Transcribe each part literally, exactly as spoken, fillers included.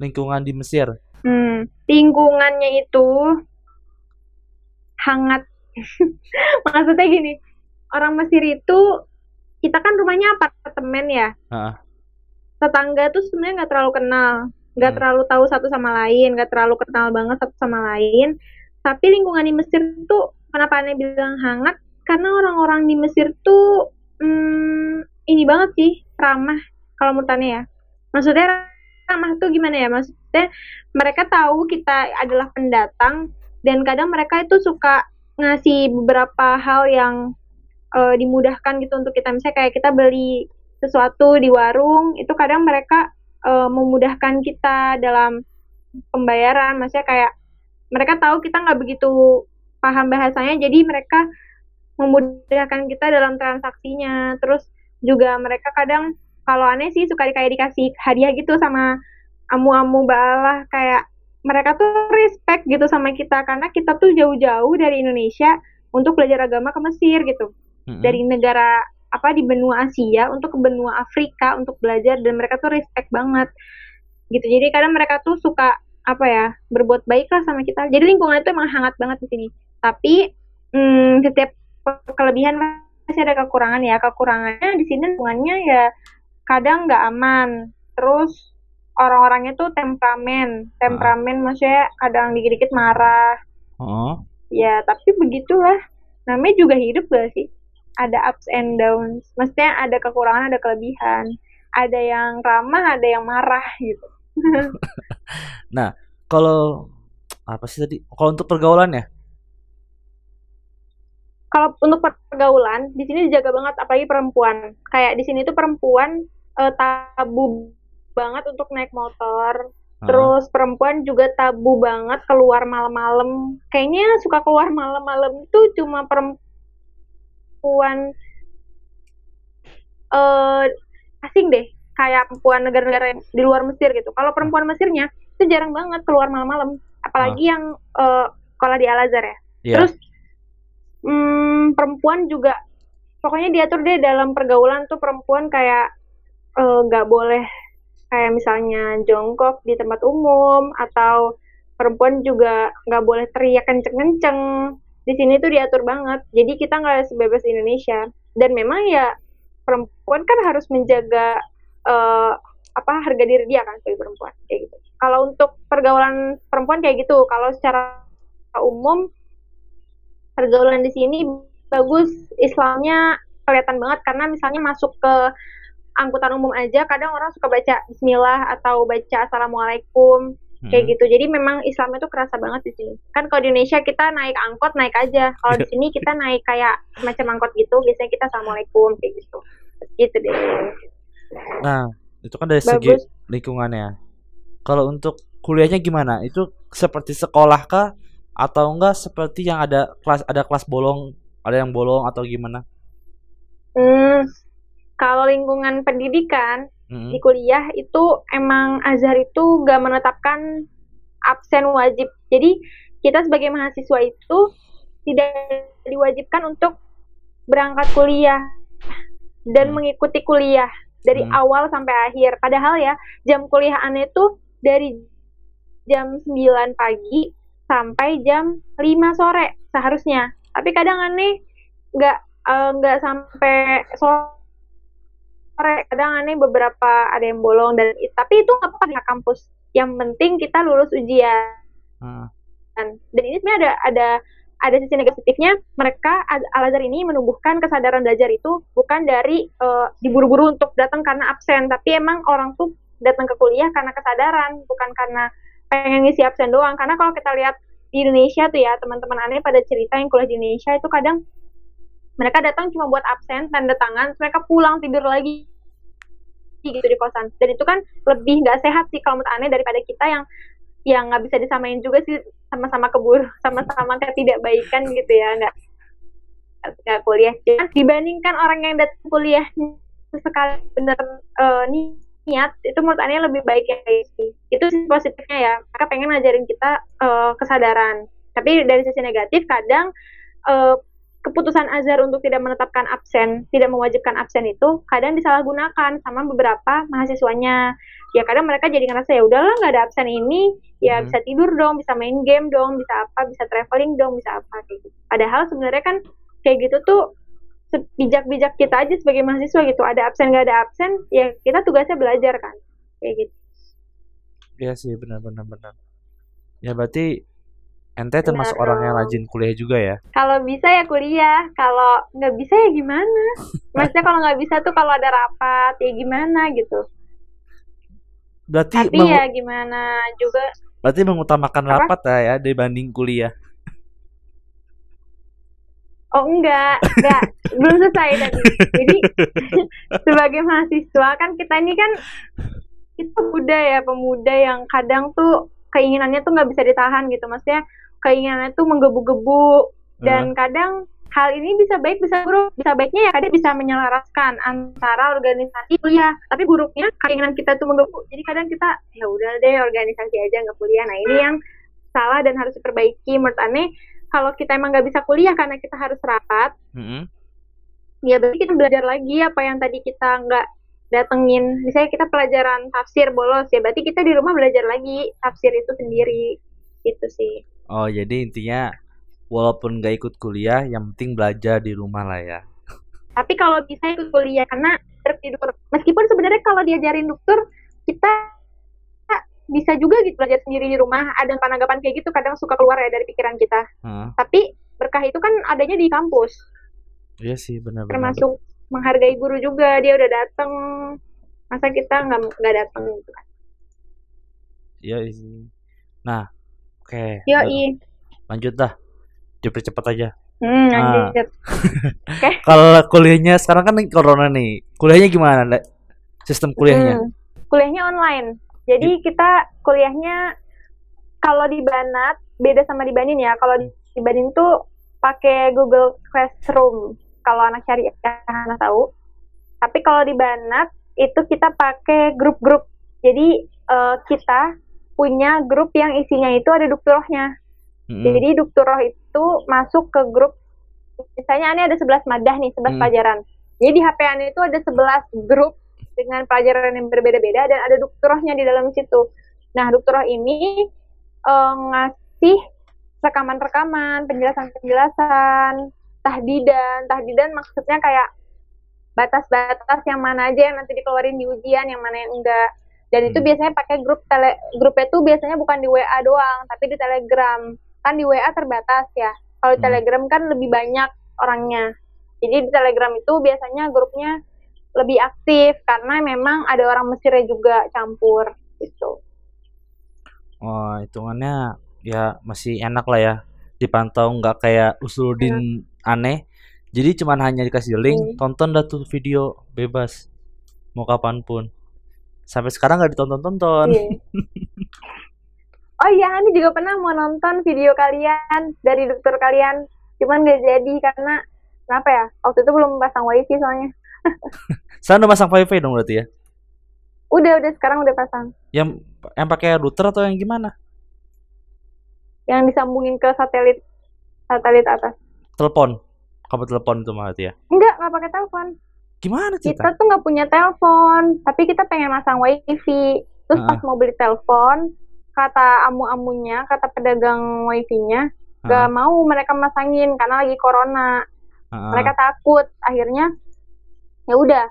lingkungan di Mesir? Hmm, lingkungannya itu hangat. Maksudnya gini, orang Mesir itu, kita kan rumahnya apartemen ya. Ha. Tetangga tuh sebenarnya nggak terlalu kenal, nggak hmm. terlalu tahu satu sama lain, nggak terlalu kenal banget satu sama lain. Tapi lingkungan di Mesir tuh, kenapa aneh bilang hangat? Karena orang-orang di Mesir tuh hmm, ini banget sih, ramah kalau menurut aneh ya. Maksudnya ramah tuh gimana ya? Maksudnya mereka tahu kita adalah pendatang, dan kadang mereka itu suka ngasih beberapa hal yang uh, dimudahkan gitu untuk kita. Misalnya kayak kita beli sesuatu di warung, itu kadang mereka uh, memudahkan kita dalam pembayaran. Maksudnya kayak mereka tahu kita nggak begitu paham bahasanya, jadi mereka memudahkan kita dalam transaksinya. Terus juga mereka kadang, kalau aneh sih, suka kayak dikasih hadiah gitu sama amu-amu baalah, kayak mereka tuh respect gitu sama kita, karena kita tuh jauh-jauh dari Indonesia untuk belajar agama ke Mesir gitu. Mm-hmm. Dari negara apa di benua Asia untuk ke benua Afrika untuk belajar, dan mereka tuh respect banget gitu. Jadi kadang mereka tuh suka apa ya, berbuat baik lah sama kita. Jadi lingkungan itu emang hangat banget di sini. Tapi hmm, setiap kelebihan masih ada kekurangan ya. Kekurangannya di sini lingkungannya ya kadang nggak aman. Terus orang-orangnya tuh temperamen, temperamen ah. maksudnya kadang dikit-dikit marah. Oh. Ya, tapi begitulah. Namanya juga hidup gak sih? Ada ups and downs. Maksudnya ada kekurangan, ada kelebihan. Ada yang ramah, ada yang marah gitu. Nah, kalau apa sih tadi? Kalau untuk pergaulan ya? Kalau untuk pergaulan di sini dijaga banget, apalagi perempuan. Kayak di sini tuh perempuan eh, tabu banget untuk naik motor. Uh-huh. Terus perempuan juga tabu banget keluar malam-malam. Kayaknya suka keluar malam-malam itu cuma perempuan uh, asing deh, kayak perempuan negara-negara di luar Mesir gitu. Kalau perempuan Mesirnya itu jarang banget keluar malam-malam, apalagi uh-huh. yang uh, sekolah di Al-Azhar ya. Yeah. Terus hmm, perempuan juga pokoknya diatur deh dalam pergaulan tuh. Perempuan kayak nggak uh, boleh kayak misalnya jongkok di tempat umum, atau perempuan juga nggak boleh teriak kenceng-kenceng. Di sini tuh diatur banget, jadi kita nggak sebebas di Indonesia. Dan memang ya perempuan kan harus menjaga uh, apa harga diri dia kan sebagai perempuan kayak gitu. Kalau untuk pergaulan perempuan kayak gitu. Kalau secara umum pergaulan di sini bagus, Islamnya kelihatan banget, karena misalnya masuk ke angkutan umum aja, kadang orang suka baca bismillah atau baca assalamualaikum, kayak hmm. gitu. Jadi memang Islamnya tuh kerasa banget di sini. Kan kalau di Indonesia kita naik angkot, naik aja. Kalau di sini kita naik kayak macam angkot gitu, biasanya kita assalamualaikum, kayak gitu. Gitu deh. Nah, itu kan dari segi bagus. Lingkungannya. Kalau untuk kuliahnya gimana? Itu seperti sekolah kah? Atau enggak seperti yang ada kelas, ada kelas bolong, ada yang bolong atau gimana? Hmm... Kalau lingkungan pendidikan, mm-hmm. di kuliah itu emang Azhar itu gak menetapkan absen wajib. Jadi kita sebagai mahasiswa itu tidak diwajibkan untuk berangkat kuliah dan mengikuti kuliah dari mm-hmm. awal sampai akhir. Padahal ya jam kuliah aneh itu dari jam sembilan pagi sampai jam lima sore seharusnya. Tapi kadang aneh gak, uh, gak sampai sore. Kadang aneh beberapa ada yang bolong, dan tapi itu nggak apa-apa di kampus, yang penting kita lulus ujian. hmm. Dan ini sebenarnya ada ada ada sisi negatifnya. Mereka Al-Azhar ini menumbuhkan kesadaran belajar itu bukan dari uh, diburu-buru untuk datang karena absen, tapi emang orang tuh datang ke kuliah karena kesadaran, bukan karena pengen ngisi absen doang. Karena kalau kita lihat di Indonesia tuh ya, teman-teman aneh pada cerita yang kuliah di Indonesia itu kadang mereka datang cuma buat absen, tanda tangan, mereka pulang tidur lagi gitu di kosan. Dan itu kan lebih nggak sehat sih kalau menurut aneh, daripada kita yang yang nggak bisa disamain juga sih, sama-sama keburu, sama-sama ketidakbaikan gitu ya, nggak nggak kuliah. Nah, dibandingkan orang yang datang kuliah sesekali bener uh, niat, itu menurut aneh lebih baik ya sih. Itu sisi positifnya ya, mereka pengen ngajarin kita uh, kesadaran. Tapi dari sisi negatif kadang uh, keputusan Azhar untuk tidak menetapkan absen, tidak mewajibkan absen itu kadang disalahgunakan sama beberapa mahasiswanya. ya kadang mereka jadi ngerasa ya udahlah nggak ada absen ini ya hmm. bisa tidur dong, bisa main game dong, bisa apa, bisa traveling dong, bisa apa kayak gitu. Padahal sebenarnya kan kayak gitu tuh bijak-bijak kita aja sebagai mahasiswa gitu, ada absen nggak ada absen ya kita tugasnya belajar kan kayak gitu. Iya sih, benar-benar benar. Ya berarti ente termasuk benar, orang yang rajin kuliah juga ya? Kalau bisa ya kuliah, kalau nggak bisa ya gimana? Maksudnya kalau nggak bisa tuh kalau ada rapat ya gimana gitu. Berarti tapi meng- ya gimana juga. Berarti mengutamakan apa? Rapat ya dibanding kuliah? Oh enggak, enggak. Belum selesai tadi. Jadi sebagai mahasiswa kan kita ini kan kita muda ya, pemuda yang kadang tuh keinginannya tuh nggak bisa ditahan gitu, maksudnya keinginannya tuh menggebu-gebu dan uh. kadang hal ini bisa baik bisa buruk, bisa baiknya ya kadang bisa menyelaraskan antara organisasi kuliah, tapi buruknya keinginan kita tuh menggebu, jadi kadang kita ya udah deh organisasi aja nggak kuliah. Nah ini yang salah dan harus diperbaiki menurut aneh. Kalau kita emang nggak bisa kuliah karena kita harus rapat, mm-hmm. ya berarti kita belajar lagi apa yang tadi kita nggak datengin. Misalnya kita pelajaran tafsir bolos ya berarti kita di rumah belajar lagi tafsir itu sendiri gitu sih. Oh jadi intinya walaupun gak ikut kuliah yang penting belajar di rumah lah ya. Tapi kalau bisa ikut kuliah karena tertidur, meskipun sebenarnya kalau diajarin dokter kita bisa juga gitu belajar sendiri di rumah. Ada anggapan kayak gitu kadang suka keluar ya dari pikiran kita hmm. tapi berkah itu kan adanya di kampus. Iya sih benar-benar, termasuk menghargai guru juga, dia udah datang masa kita nggak nggak datang gitu kan. Iya sih. Nah oke okay. Yoi. Lanjut dah, dipercepat aja. Hmm, nah. Okay. Kalau kuliahnya sekarang kan corona nih, kuliahnya gimana Le? Sistem kuliahnya hmm. kuliahnya online, jadi kita kuliahnya kalau di Banat beda sama di Banin ya. Kalau di Banin tuh pakai Google Classroom kalau anak syariah anak tahu. Tapi kalau di Banat itu kita pakai grup-grup. Jadi uh, kita punya grup yang isinya itu ada dukturohnya. Mm-hmm. Jadi dukturoh itu masuk ke grup. Misalnya Ane ada sebelas madah nih, sebelas mm. pelajaran. Jadi di H P Ane itu ada sebelas grup dengan pelajaran yang berbeda-beda dan ada dukturohnya di dalam situ. Nah, dukturoh ini uh, ngasih rekaman-rekaman, penjelasan-penjelasan, tahdidan, tahdidan maksudnya kayak batas-batas yang mana aja yang nanti dikeluarin di ujian, yang mana yang enggak. Dan hmm. itu biasanya pakai grup tele, grupnya tuh biasanya bukan di W A doang, tapi di Telegram. Kan di W A terbatas ya. Kalau di hmm. Telegram kan lebih banyak orangnya. Jadi di Telegram itu biasanya grupnya lebih aktif karena memang ada orang Mesirnya juga campur gitu. Wah, oh, hitungannya ya masih enak lah ya. Dipantau nggak kayak Usuluddin hmm. aneh, jadi cuman hanya dikasih link, hmm. tonton dah tuh video bebas mau kapanpun. Sampai sekarang nggak ditonton-tonton. Yeah. Oh iya, Ani juga pernah mau nonton video kalian dari dokter kalian, cuman nggak jadi karena kenapa ya? Waktu itu belum pasang wifi soalnya. Sekarang udah pasang wifi dong berarti ya? Udah udah sekarang udah pasang. Yang yang pakai router atau yang gimana? Yang disambungin ke satelit satelit atas. Telepon, kamu telepon itu berarti ya? Enggak, nggak pakai telepon. Gimana cerita? Kita tuh nggak punya telepon, tapi kita pengen masang wifi. Terus uh-huh. pas mau beli telepon, kata amu-amunya, kata pedagang wifi-nya, nggak uh-huh. mau mereka masangin karena lagi corona. Uh-huh. Mereka takut. Akhirnya, ya udah,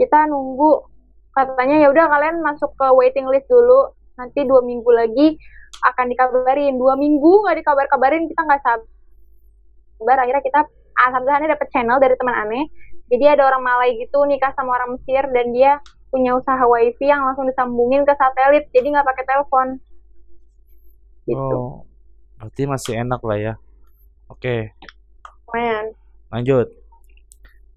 kita nunggu. Katanya ya udah kalian masuk ke waiting list dulu. Nanti dua minggu lagi akan dikabarin. Dua minggu nggak dikabar-kabarin, kita nggak sabar. Akhirnya kita, alhamdulillah dapat channel dari teman aneh. Jadi ada orang Malay gitu nikah sama orang Mesir dan dia punya usaha wifi yang langsung disambungin ke satelit, jadi nggak pakai telepon. Gitu. Oh, berarti masih enak lah ya. Oke. Okay. Lanjut.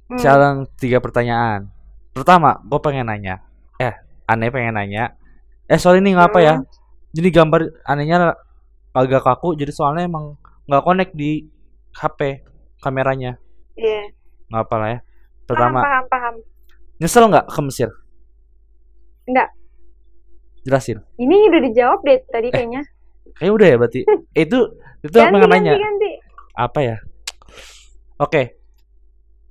Hmm. Sekarang tiga pertanyaan. Pertama, gue pengen nanya. Eh, aneh pengen nanya. Eh, sorry nih nggak apa hmm. ya. Jadi gambar anehnya agak kaku, jadi soalnya emang nggak connect di H P kameranya. Iya. Yeah. Nggak apa lah ya. Pertama. Paham, paham, paham. Nyesel nggak ke Mesir? Nggak. Jelasin. Ini udah dijawab deh tadi eh, kayaknya. Kayaknya udah ya berarti. eh, itu itu ganti, apa nanya? Ganti, ganti. Apa ya? Oke. Okay.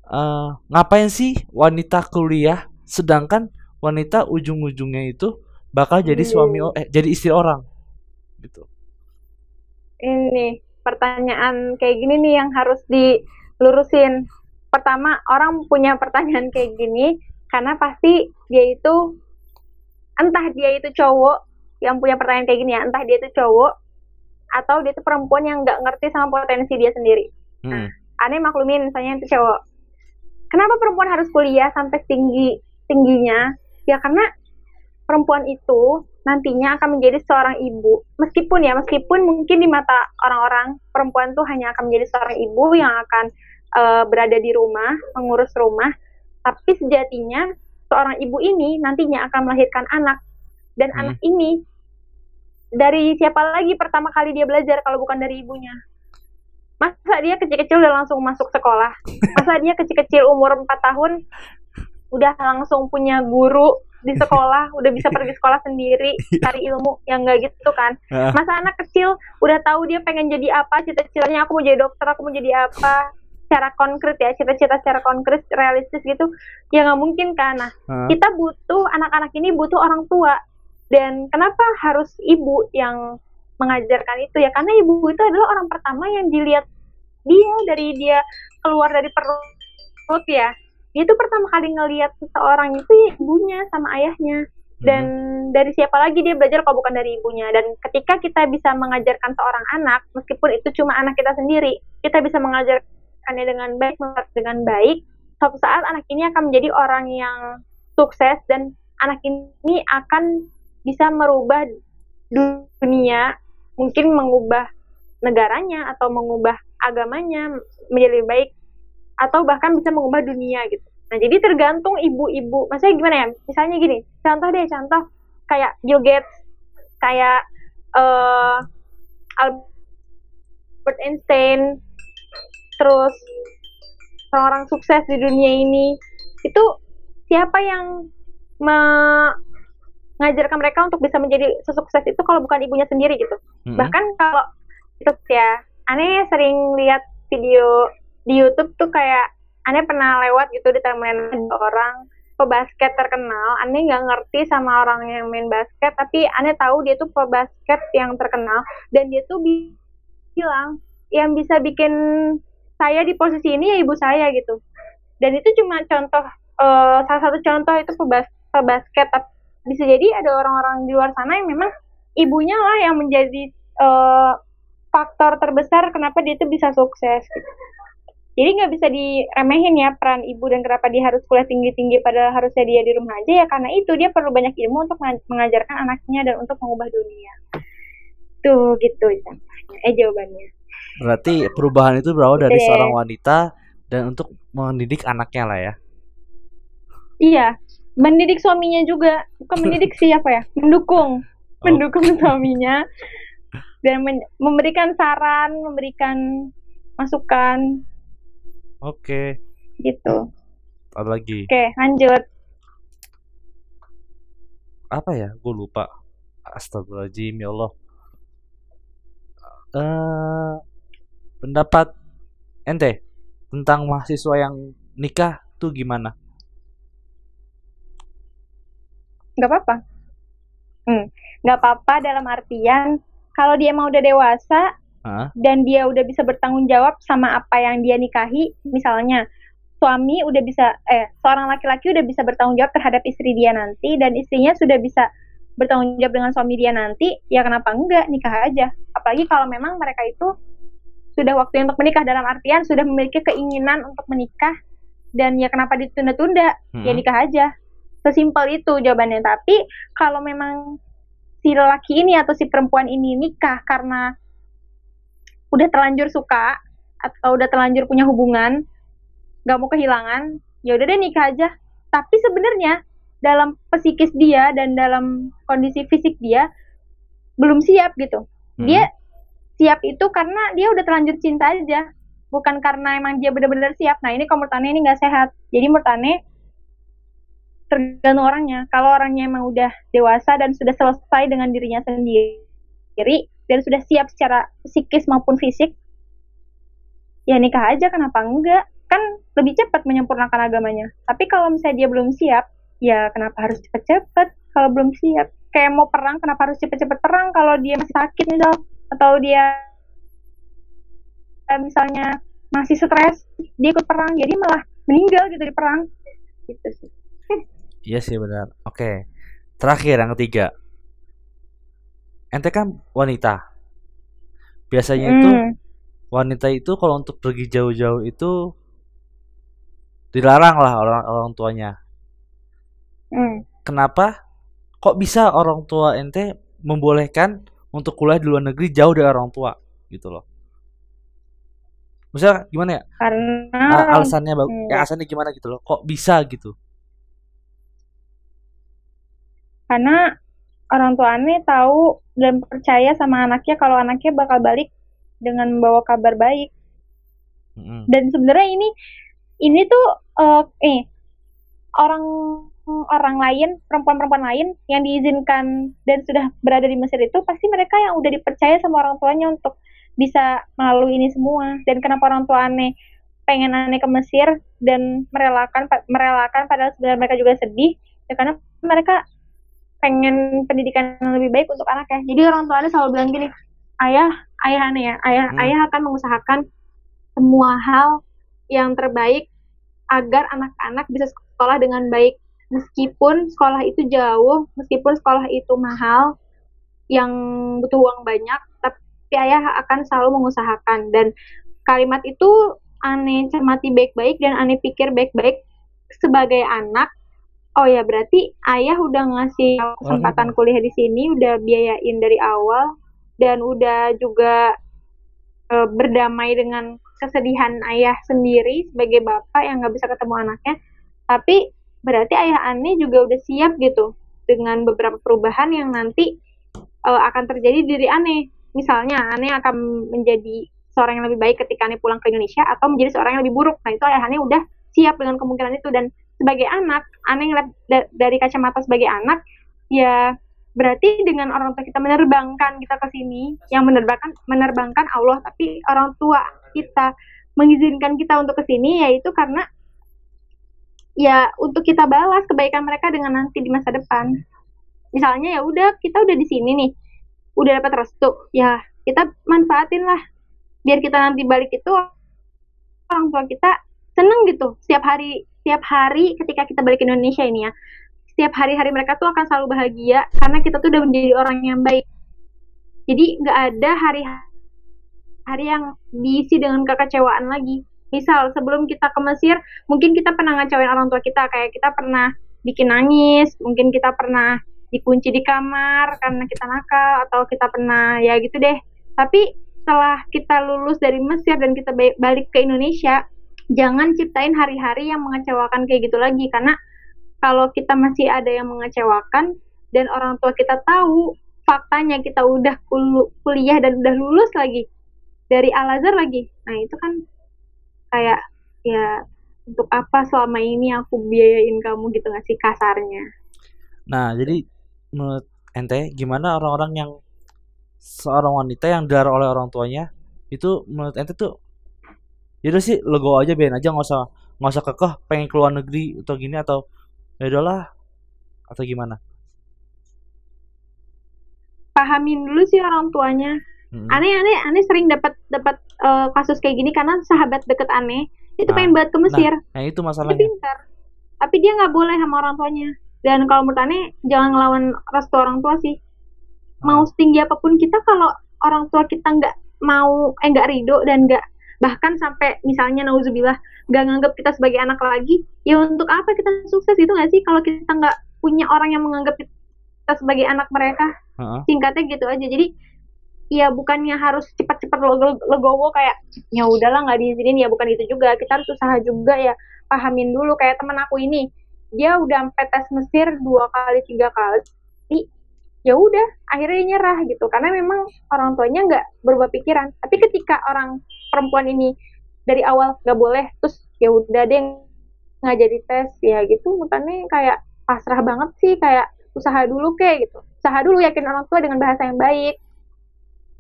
Uh, ngapain sih wanita kuliah sedangkan wanita ujung-ujungnya itu bakal jadi suami eh jadi istri orang gitu. Ini pertanyaan kayak gini nih yang harus dilurusin. Pertama, orang punya pertanyaan kayak gini karena pasti dia itu, entah dia itu cowok yang punya pertanyaan kayak gini ya, entah dia itu cowok atau dia itu perempuan yang nggak ngerti sama potensi dia sendiri. Hmm. Aneh maklumin misalnya itu cowok. Kenapa perempuan harus kuliah sampai tinggi tingginya? Ya karena perempuan itu nantinya akan menjadi seorang ibu. Meskipun ya, meskipun mungkin di mata orang-orang perempuan tuh hanya akan menjadi seorang ibu yang akan berada di rumah, mengurus rumah, tapi sejatinya seorang ibu ini nantinya akan melahirkan anak, dan hmm. anak ini dari siapa lagi pertama kali dia belajar kalau bukan dari ibunya? Masa dia kecil-kecil udah langsung masuk sekolah? Masa dia kecil-kecil umur empat tahun udah langsung punya guru di sekolah, udah bisa pergi sekolah sendiri, cari ilmu, yang nggak gitu kan. Masa anak kecil udah tahu dia pengen jadi apa, cita-citanya aku mau jadi dokter, aku mau jadi apa, secara konkret ya, cita-cita secara konkret, realistis gitu, ya nggak mungkin kan. Nah, uh. kita butuh, anak-anak ini butuh orang tua, dan kenapa harus ibu yang mengajarkan itu ya, karena ibu itu adalah orang pertama yang dilihat dia dari dia keluar dari perut ya, dia itu pertama kali ngelihat seseorang itu ya ibunya sama ayahnya, dan hmm. dari siapa lagi dia belajar kalau bukan dari ibunya. Dan ketika kita bisa mengajarkan seorang anak, meskipun itu cuma anak kita sendiri, kita bisa mengajar dengan baik, dengan baik, suatu saat anak ini akan menjadi orang yang sukses, dan anak ini akan bisa merubah dunia, mungkin mengubah negaranya atau mengubah agamanya menjadi lebih baik, atau bahkan bisa mengubah dunia gitu. Nah, jadi tergantung ibu-ibu, maksudnya gimana ya, misalnya gini, contoh deh, contoh kayak Bill Gates, kayak uh, Albert Einstein, terus orang-orang sukses di dunia ini, itu siapa yang mengajarkan mereka untuk bisa menjadi sesukses itu kalau bukan ibunya sendiri gitu. Mm-hmm. Bahkan kalau itu ya, aneh sering lihat video di YouTube tuh, kayak aneh pernah lewat gitu di timeline orang pebasket terkenal, aneh nggak ngerti sama orang yang main basket, tapi aneh tahu dia tuh pebasket yang terkenal, dan dia tuh bilang yang bisa bikin saya di posisi ini ya ibu saya gitu. Dan itu cuma contoh, uh, salah satu contoh itu pebas, pebasket, tapi bisa jadi ada orang-orang di luar sana yang memang ibunya lah yang menjadi uh, faktor terbesar kenapa dia itu bisa sukses gitu. Jadi nggak bisa diremehin ya peran ibu, dan kenapa dia harus kuliah tinggi-tinggi padahal harusnya dia di rumah aja, ya karena itu dia perlu banyak ilmu untuk mengajarkan anaknya dan untuk mengubah dunia. Tuh gitu eh jawabannya. Berarti perubahan itu berawal dari seorang wanita dan untuk mendidik anaknya lah ya. Iya, mendidik suaminya juga, bukan mendidik sih apa ya, mendukung, mendukung oh. suaminya, dan men- memberikan saran, memberikan masukan. Oke. Okay. Gitu. Apa lagi? Oke, okay, lanjut. Apa ya? Gue lupa. Astagfirullahaladzim, ya Allah. Uh, pendapat ente tentang mahasiswa yang nikah tuh gimana? Gak apa-apa, hmm, gak apa-apa dalam artian kalau dia emang udah dewasa huh? dan dia udah bisa bertanggung jawab sama apa yang dia nikahi. Misalnya suami udah bisa, eh seorang laki-laki udah bisa bertanggung jawab terhadap istri dia nanti, dan istrinya sudah bisa bertanggung jawab dengan suami dia nanti, ya kenapa enggak, nikah aja. Apalagi kalau memang mereka itu sudah waktunya untuk menikah, dalam artian sudah memiliki keinginan untuk menikah, dan ya kenapa ditunda-tunda, hmm. ya nikah aja. Sesimpel itu jawabannya. Tapi kalau memang si lelaki ini atau si perempuan ini nikah karena udah terlanjur suka atau udah terlanjur punya hubungan, gak mau kehilangan, ya udah deh nikah aja. Tapi sebenarnya dalam psikis dia dan dalam kondisi fisik dia belum siap gitu. Hmm. Dia siap itu karena dia udah terlanjur cinta aja, bukan karena emang dia benar-benar siap. Nah ini kalau menurut Ane ini nggak sehat. Jadi menurut Ane tergantung orangnya. Kalau orangnya emang udah dewasa dan sudah selesai dengan dirinya sendiri dan sudah siap secara psikis maupun fisik, ya nikah aja, kenapa enggak? Kan lebih cepat menyempurnakan agamanya. Tapi kalau misalnya dia belum siap, ya kenapa harus cepat-cepat kalau belum siap? kayak mau perang, kenapa harus cepet-cepet perang kalau dia masih sakit misal, atau dia misalnya masih stres, dia ikut perang, jadi malah meninggal gitu di perang. Gitu sih. Iya sih benar. Oke. Terakhir yang ketiga. Ente kan wanita. Biasanya hmm. itu wanita itu kalau untuk pergi jauh-jauh itu dilarang lah orang orang tuanya. Hmm. Kenapa? Kok bisa orang tua ente membolehkan untuk kuliah di luar negeri jauh dari orang tua gitu loh? Maksudnya gimana ya? Karena nah, alasannya bagus. Hmm. Ya, alasannya gimana gitu loh? Kok bisa gitu? Karena orang tua aneh tahu dan percaya sama anaknya kalau anaknya bakal balik dengan membawa kabar baik. Mm-hmm. Dan sebenarnya ini ini tuh uh, eh orang orang lain, perempuan-perempuan lain yang diizinkan dan sudah berada di Mesir itu pasti mereka yang udah dipercaya sama orang tuanya untuk bisa melalui ini semua. Dan kenapa orang tua aneh pengen aneh ke Mesir dan merelakan merelakan padahal sebenarnya mereka juga sedih ya, karena mereka pengen pendidikan yang lebih baik untuk anaknya. Jadi orang tuanya selalu bilang gini, ayah, ayah aneh ya, ayah, hmm. ayah akan mengusahakan semua hal yang terbaik agar anak-anak bisa sekolah dengan baik, meskipun sekolah itu jauh, meskipun sekolah itu mahal, yang butuh uang banyak, tapi ayah akan selalu mengusahakan. Dan kalimat itu aneh cermati baik-baik dan aneh pikir baik-baik sebagai anak. Oh ya, berarti ayah udah ngasih kesempatan kuliah di sini, udah biayain dari awal, dan udah juga e, berdamai dengan kesedihan ayah sendiri sebagai bapak yang nggak bisa ketemu anaknya. Tapi berarti ayah Ani juga udah siap gitu dengan beberapa perubahan yang nanti e, akan terjadi di diri Ani. Misalnya Ani akan menjadi seorang yang lebih baik ketika Ani pulang ke Indonesia, atau menjadi seorang yang lebih buruk. Nah itu ayah Ani udah siap dengan kemungkinan itu. Dan sebagai anak, aneh ngeliat da- dari kacamata sebagai anak, ya berarti dengan orang tua kita menerbangkan kita ke sini, yang menerbangkan menerbangkan Allah, tapi orang tua kita mengizinkan kita untuk ke sini, yaitu karena ya untuk kita balas kebaikan mereka dengan nanti di masa depan. Misalnya ya udah kita udah di sini nih, udah dapat restu, ya kita manfaatin lah, biar kita nanti balik itu orang tua kita seneng gitu setiap hari. Setiap hari ketika kita balik ke Indonesia ini ya, setiap hari-hari mereka tuh akan selalu bahagia karena kita tuh udah menjadi orang yang baik. Jadi nggak ada hari-hari yang diisi dengan kekecewaan lagi. Misal sebelum kita ke Mesir, mungkin kita pernah ngecewain orang tua kita, kayak kita pernah bikin nangis, mungkin kita pernah dikunci di kamar karena kita nakal, atau kita pernah ya gitu deh. Tapi setelah kita lulus dari Mesir dan kita balik ke Indonesia, jangan ciptain hari-hari yang mengecewakan kayak gitu lagi, karena kalau kita masih ada yang mengecewakan dan orang tua kita tahu faktanya kita udah kuliah dan udah lulus lagi dari Al-Azhar lagi, nah itu kan kayak ya untuk apa selama ini aku biayain kamu gitu, ngasih kasarnya. Nah jadi menurut ente gimana orang-orang yang seorang wanita yang dilarang oleh orang tuanya itu, menurut ente tuh yaudah sih logo aja, biarin aja, nggak usah nggak usah kekeh pengen keluar negeri atau gini, atau yaudahlah atau gimana? Pahamin dulu sih orang tuanya. Hmm. Aneh aneh aneh sering dapat dapat uh, kasus kayak gini karena sahabat deket aneh itu nah, pengen banget ke Mesir. Nah, nah itu masalahnya. Dia pintar, tapi dia nggak boleh sama orang tuanya. Dan kalau menurut aneh jangan ngelawan restu orang tua sih. Hmm. Mau setinggi apapun kita kalau orang tua kita nggak mau eh nggak ridho dan nggak, bahkan sampai misalnya nauzubillah nggak nganggap kita sebagai anak lagi, ya untuk apa kita sukses gitu nggak sih kalau kita nggak punya orang yang menganggap kita sebagai anak mereka. Uh-huh. Singkatnya gitu aja. Jadi ya bukannya harus cepat-cepat legowo kayak ya udahlah nggak diizinin, ya bukan itu juga, kita harus usaha juga ya, pahamin dulu. Kayak teman aku ini dia udah sampai tes Mesir dua kali tiga kali, ya udah akhirnya nyerah gitu karena memang orang tuanya nggak berubah pikiran. Tapi ketika orang perempuan ini dari awal nggak boleh, terus ya udah deh nggak jadi tes ya gitu, makanya kayak pasrah banget sih, kayak usaha dulu kayak gitu, usaha dulu, yakin orang tua dengan bahasa yang baik.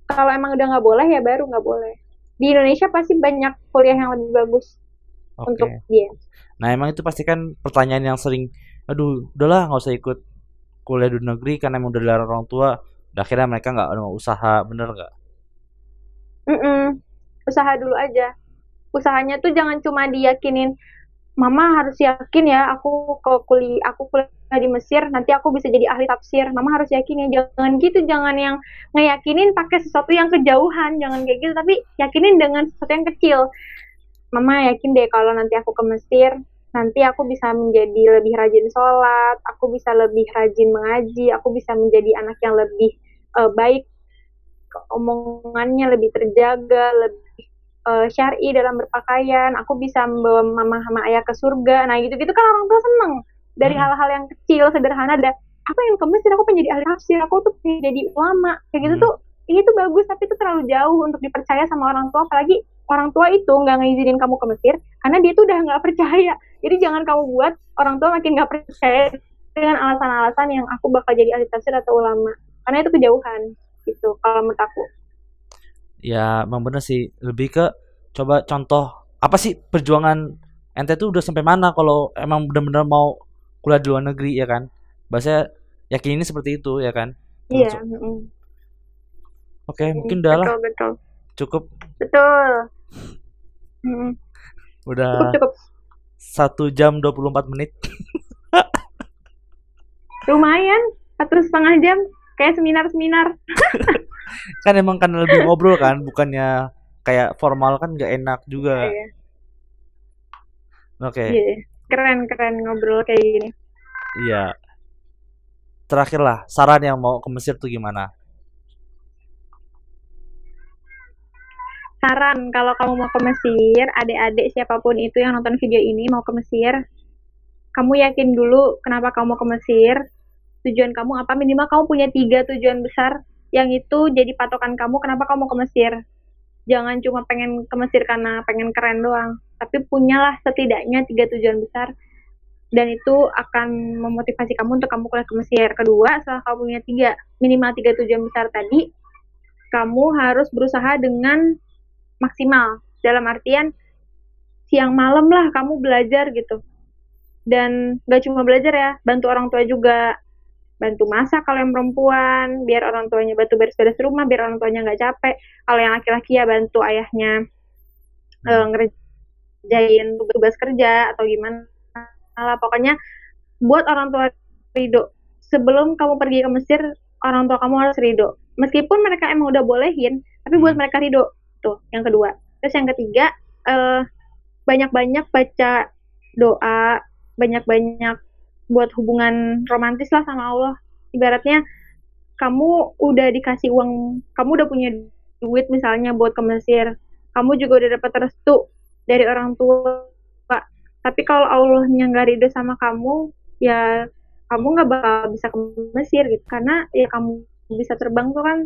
Kalau emang udah nggak boleh ya baru nggak boleh. Di Indonesia pasti banyak kuliah yang lebih bagus. Okay. Untuk dia. Nah emang itu pasti kan pertanyaan yang sering, aduh udahlah nggak usah ikut kuliah di negeri karena emang udah dilarang orang tua, dan akhirnya mereka nggak mau usaha, bener nggak? Mm-mm. Usaha dulu aja. Usahanya tuh jangan cuma diyakinin. Mama harus yakin ya, aku kalau kuliah, aku kuliah di Mesir, nanti aku bisa jadi ahli tafsir. Mama harus yakin ya, jangan gitu, jangan yang ngeyakinin pakai sesuatu yang kejauhan, jangan kayak gitu, tapi yakinin dengan sesuatu yang kecil. Mama yakin deh kalau nanti aku ke Mesir, nanti aku bisa menjadi lebih rajin sholat, aku bisa lebih rajin mengaji, aku bisa menjadi anak yang lebih uh, baik, omongannya lebih terjaga, lebih syar'i dalam berpakaian, aku bisa membawa mama sama ayah ke surga. Nah gitu-gitu kan orang tua seneng dari hmm. hal-hal yang kecil sederhana. Ada apa yang ke Mesir, aku pengen jadi ahli tafsir, aku tuh pengen jadi ulama, kayak gitu hmm. tuh ini tuh bagus, tapi itu terlalu jauh untuk dipercaya sama orang tua. Apalagi orang tua itu nggak ngizinin kamu ke Mesir karena dia tuh udah nggak percaya. Jadi jangan kamu buat orang tua makin nggak percaya dengan alasan-alasan yang aku bakal jadi ahli tafsir atau ulama, karena itu kejauhan gitu kalau menurut aku. Ya emang bener sih, lebih ke coba contoh apa sih perjuangan ente tuh udah sampai mana kalau emang bener-bener mau kuliah di luar negeri, ya kan? Bahasa yakin ini seperti itu, ya kan? Iya. Yeah. Mm. Oke, okay, mungkin udah lah. Betul, betul. Cukup. Betul. Mm. Udah. Cukup, cukup. satu jam dua puluh empat menit. Lumayan, satu setengah jam kayak seminar-seminar. Kan emang kan lebih ngobrol kan, bukannya kayak formal kan nggak enak juga. Iya. Oke. Okay. Iya. Keren-keren ngobrol kayak gini. Iya. Terakhir lah, saran yang mau ke Mesir tuh gimana? Saran kalau kamu mau ke Mesir, adik-adik siapapun itu yang nonton video ini mau ke Mesir, kamu yakin dulu kenapa kamu mau ke Mesir, tujuan kamu apa, minimal kamu punya tiga tujuan besar yang itu jadi patokan kamu kenapa kamu ke Mesir. Jangan cuma pengen ke Mesir karena pengen keren doang, tapi punyalah setidaknya tiga tujuan besar, dan itu akan memotivasi kamu untuk kamu kuliah ke Mesir. Kedua, setelah kamu punya tiga, minimal tiga tujuan besar tadi, kamu harus berusaha dengan maksimal, dalam artian siang malam lah kamu belajar gitu, dan gak cuma belajar ya, bantu orang tua juga, bantu masak kalau yang perempuan, biar orang tuanya bantu beres-beres rumah, biar orang tuanya nggak capek. Kalau yang laki-laki ya bantu ayahnya hmm. uh, ngerjain tugas kerja atau gimana. Nah, pokoknya buat orang tua ridho. Sebelum kamu pergi ke Mesir, orang tua kamu harus ridho. Meskipun mereka emang udah bolehin, tapi buat mereka ridho. Tuh, yang kedua. Terus yang ketiga, uh, banyak-banyak baca doa, banyak-banyak buat hubungan romantis lah sama Allah. Ibaratnya kamu udah dikasih uang, kamu udah punya duit misalnya buat ke Mesir, kamu juga udah dapat restu dari orang tua, Pak. Tapi kalau Allahnya nggak ridho sama kamu, ya kamu nggak bakal bisa ke Mesir gitu. Karena ya kamu bisa terbang tuh kan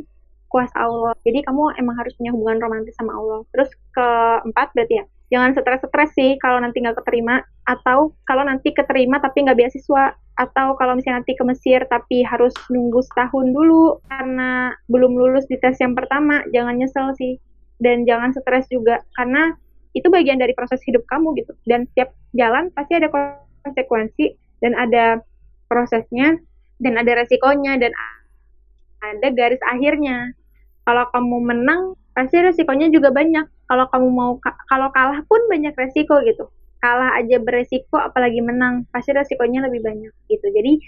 kuasa Allah. Jadi kamu emang harus punya hubungan romantis sama Allah. Terus keempat berarti ya, jangan stres-stres sih kalau nanti nggak keterima, atau kalau nanti keterima tapi nggak beasiswa, atau kalau misalnya nanti ke Mesir tapi harus nunggu setahun dulu karena belum lulus di tes yang pertama. Jangan nyesel sih, dan jangan stres juga, karena itu bagian dari proses hidup kamu gitu, dan setiap jalan pasti ada konsekuensi, dan ada prosesnya, dan ada resikonya, dan ada garis akhirnya. Kalau kamu menang pasti resikonya juga banyak. Kalau kamu mau, kalau kalah pun banyak resiko gitu. Kalah aja beresiko, apalagi menang, pasti resikonya lebih banyak gitu. Jadi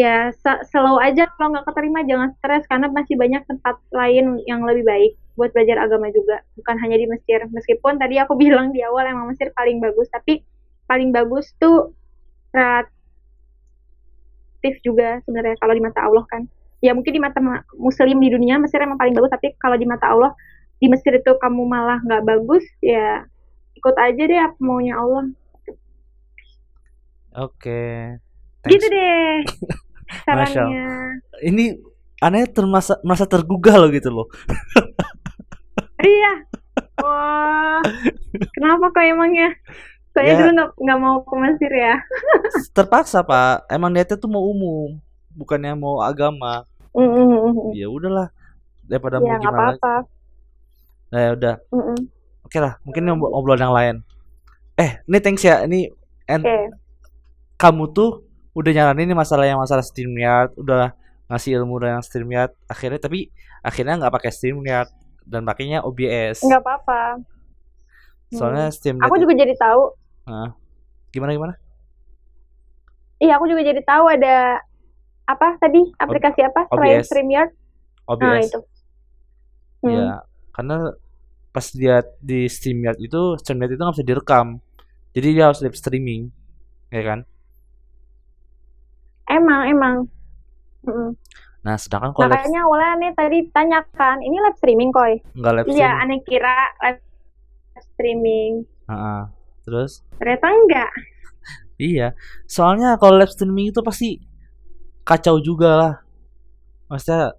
ya slow aja, kalau nggak keterima jangan stres, karena masih banyak tempat lain yang lebih baik buat belajar agama juga, bukan hanya di Mesir. Meskipun tadi aku bilang di awal emang Mesir paling bagus, tapi paling bagus tuh relatif juga sebenarnya kalau di mata Allah kan. Ya mungkin di mata Muslim di dunia Mesir emang paling bagus, tapi kalau di mata Allah di Mesir itu kamu malah nggak bagus, ya ikut aja deh apa maunya Allah. Oke. Okay. Gitu deh. Sarannya. Ini aneh termasa merasa tergugah loh gitu loh. Iya. Wah. Kenapa kok emangnya? Soalnya ya, dulu nggak mau ke Mesir ya. Terpaksa Pak. Emang niatnya tuh mau umum, bukannya mau agama. Mm-hmm. Ya udahlah. Daripada ya, mau gimana. Gak apa-apa. Nah, ya udah. Mm-mm. Oke lah, mungkin ngobrol yang lain. Eh, ini thanks ya, ini and okay. Kamu tuh udah nyaranin ini masalah yang masalah StreamYard, udah ngasih ilmu yang StreamYard, akhirnya tapi akhirnya nggak pakai StreamYard dan pakainya O B S. Nggak apa-apa. Soalnya hmm. StreamYard. Aku juga jadi tahu. Nah, gimana gimana? Iya, aku juga jadi tahu ada apa tadi aplikasi o- apa? O B S. StreamYard. O B S. Nah, itu. Hmm. Ya, karena pas lihat di StreamYard itu, StreamYard itu nggak bisa direkam, jadi dia harus live streaming, ya kan? Emang, emang. Mm-mm. Nah, sedangkan kalau makanya live... awalnya nih tadi tanyakan, ini live streaming koi? Nggak live streaming. Iya, aneh kira live streaming. Uh-uh. Terus? Ternyata enggak. Iya, soalnya kalau live streaming itu pasti kacau juga lah. Maksudnya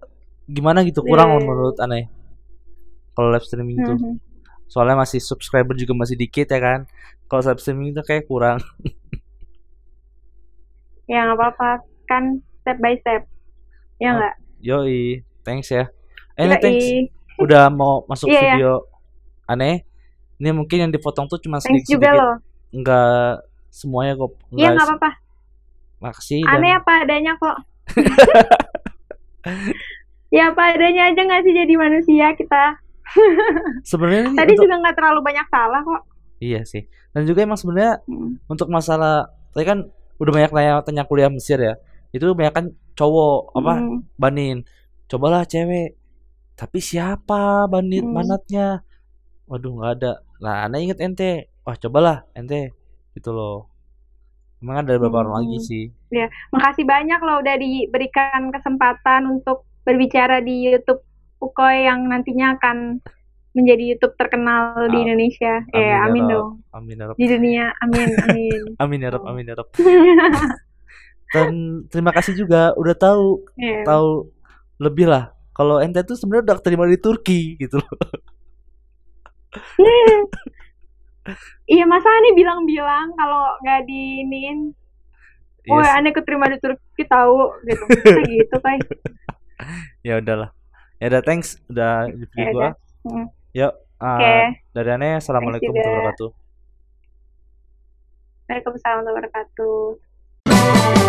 gimana gitu, kurang yeah. menurut aneh. Kalau live streaming itu mm-hmm. soalnya masih subscriber juga masih dikit ya kan. Kalau live streaming itu kayak kurang. Ya nggak apa-apa, kan step by step. Ya nggak? Oh, yoi, thanks ya. Eh yoi. Thanks udah mau masuk yeah, video yeah. Aneh. Ini mungkin yang dipotong tuh cuma sedikit-sedikit. Thanks juga loh. Nggak semuanya kok. Iya nggak apa-apa. Makasih. Aneh dan... apa adanya kok. Ya apa adanya aja nggak sih jadi manusia kita. Sebenarnya tadi untuk... juga nggak terlalu banyak salah kok. Iya sih. Dan juga emang sebenarnya hmm. untuk masalah tadi kan udah banyak tanya-tanya kuliah Mesir ya. Itu banyak kan cowok hmm. apa banin. Cobalah cewek. Tapi siapa banit hmm. manatnya? Waduh nggak ada. Nah, ana inget ente. Wah cobalah ente. Gitu loh. Emang ada beberapa hmm. orang lagi sih. Iya. Makasih banyak loh udah diberikan kesempatan untuk berbicara di YouTube. Ukoy yang nantinya akan menjadi YouTube terkenal ah, di Indonesia. Amin ya, amin Arab, dong. Amin Arab. Di dunia, amin, amin. Amin Arab, amin Arab. Dan terima kasih juga udah tahu, yeah. tahu lebih lah. Kalau ente tuh sebenarnya udah terima di Turki gitu loh. Yeah. Iya masa nih bilang-bilang kalau nggak diinin, oh yes. Aneh keterima di Turki tahu gitu, gitu kayak. Ya udahlah. Ya udah, thanks udah video ya, gua. Hmm. Yuk, uh, okay. Dari Ane, assalamualaikum warahmatullahi wabarakatuh. Waalaikumsalam warahmatullahi wabarakatuh.